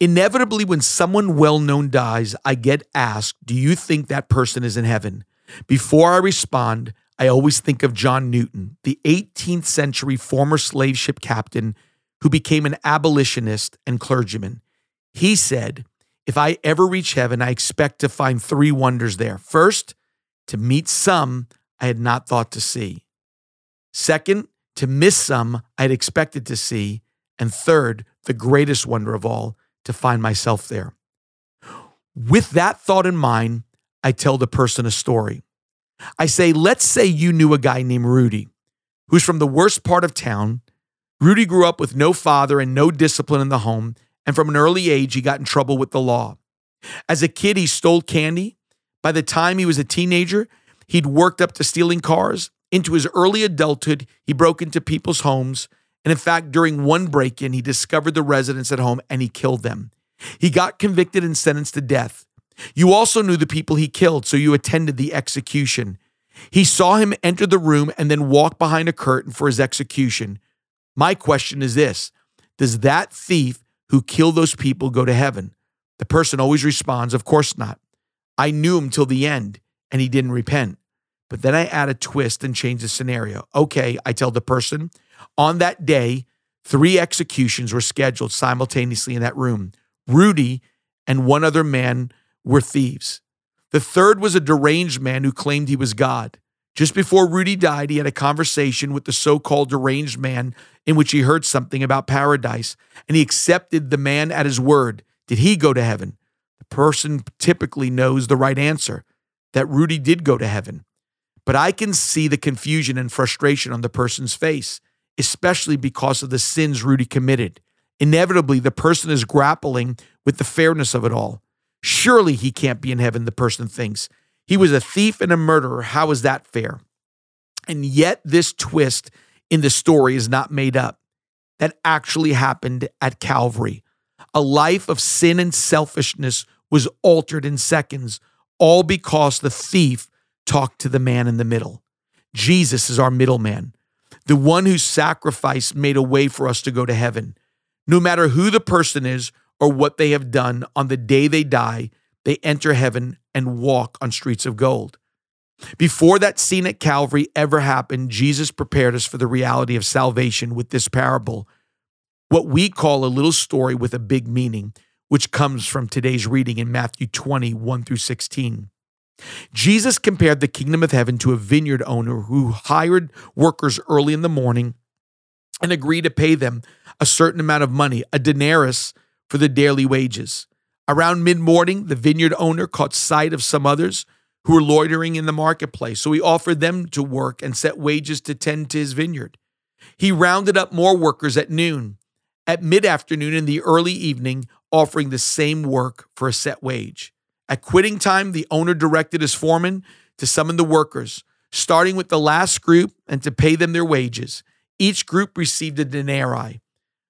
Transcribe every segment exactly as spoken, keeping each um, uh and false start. Inevitably, when someone well-known dies, I get asked, do you think that person is in heaven? Before I respond, I always think of John Newton, the eighteenth century former slave ship captain who became an abolitionist and clergyman. He said, if I ever reach heaven, I expect to find three wonders there. First, to meet some I had not thought to see. Second, to miss some I had expected to see. And third, the greatest wonder of all, to find myself there. With that thought in mind, I tell the person a story. I say, let's say you knew a guy named Rudy, who's from the worst part of town. Rudy grew up with no father and no discipline in the home, and from an early age, he got in trouble with the law. As a kid, he stole candy. By the time he was a teenager, he'd worked up to stealing cars. Into his early adulthood, he broke into people's homes. And in fact, during one break-in, he discovered the residents at home and he killed them. He got convicted and sentenced to death. You also knew the people he killed, so you attended the execution. He saw him enter the room and then walk behind a curtain for his execution. My question is this: does that thief who killed those people go to heaven? The person always responds, of course not. I knew him till the end and he didn't repent. But then I add a twist and change the scenario. Okay, I tell the person, on that day, three executions were scheduled simultaneously in that room. Rudy and one other man were thieves. The third was a deranged man who claimed he was God. Just before Rudy died, he had a conversation with the so-called deranged man in which he heard something about paradise, and he accepted the man at his word. Did he go to heaven? The person typically knows the right answer, that Rudy did go to heaven. But I can see the confusion and frustration on the person's face, especially because of the sins Rudy committed. Inevitably, the person is grappling with the fairness of it all. Surely he can't be in heaven, the person thinks. He was a thief and a murderer. How is that fair? And yet this twist in the story is not made up. That actually happened at Calvary. A life of sin and selfishness was altered in seconds, all because the thief talked to the man in the middle. Jesus is our middleman, the one whose sacrifice made a way for us to go to heaven. No matter who the person is or what they have done, on the day they die, they enter heaven and walk on streets of gold. Before that scene at Calvary ever happened, Jesus prepared us for the reality of salvation with this parable, what we call a little story with a big meaning, which comes from today's reading in Matthew twenty, one through sixteen. Jesus compared the kingdom of heaven to a vineyard owner who hired workers early in the morning and agreed to pay them a certain amount of money, a denarius, for the daily wages. Around mid-morning, the vineyard owner caught sight of some others who were loitering in the marketplace, so he offered them to work and set wages to tend to his vineyard. He rounded up more workers at noon, at mid-afternoon, and the early evening, offering the same work for a set wage. At quitting time, the owner directed his foreman to summon the workers, starting with the last group, and to pay them their wages. Each group received a denarii.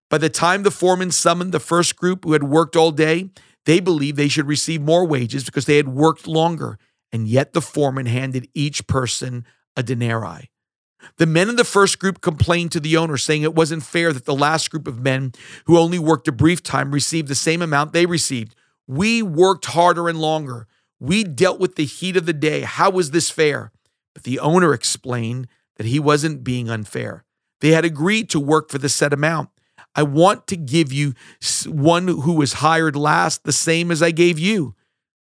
By the time the foreman summoned the first group who had worked all day, they believed they should receive more wages because they had worked longer, and yet the foreman handed each person a denarii. The men in the first group complained to the owner, saying it wasn't fair that the last group of men who only worked a brief time received the same amount they received. We worked harder and longer. We dealt with the heat of the day. How was this fair? But the owner explained that he wasn't being unfair. They had agreed to work for the set amount. I want to give you one who was hired last the same as I gave you.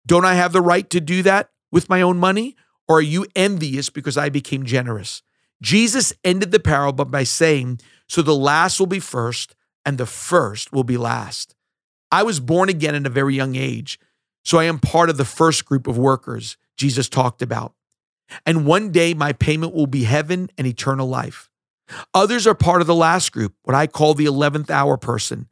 Don't I have the right to do that with my own money? Or are you envious because I became generous? Jesus ended the parable by saying, so the last will be first and the first will be last. I was born again at a very young age, so I am part of the first group of workers Jesus talked about. And one day my payment will be heaven and eternal life. Others are part of the last group, what I call the eleventh hour person.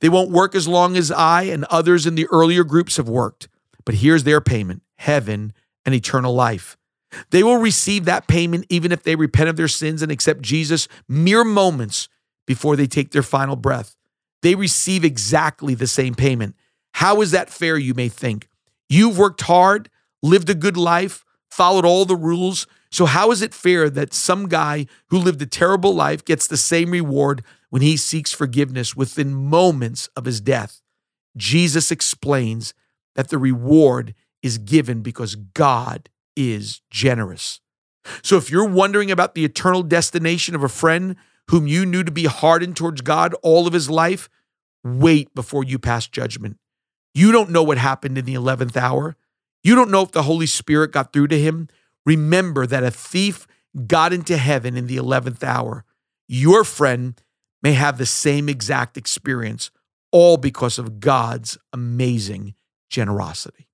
They won't work as long as I and others in the earlier groups have worked, but here's their payment, heaven and eternal life. They will receive that payment even if they repent of their sins and accept Jesus mere moments before they take their final breath. They receive exactly the same payment. How is that fair, you may think? You've worked hard, lived a good life, followed all the rules. So how is it fair that some guy who lived a terrible life gets the same reward when he seeks forgiveness within moments of his death? Jesus explains that the reward is given because God is generous. So if you're wondering about the eternal destination of a friend whom you knew to be hardened towards God all of his life, wait before you pass judgment. You don't know what happened in the eleventh hour. You don't know if the Holy Spirit got through to him. Remember that a thief got into heaven in the eleventh hour. Your friend may have the same exact experience, all because of God's amazing generosity.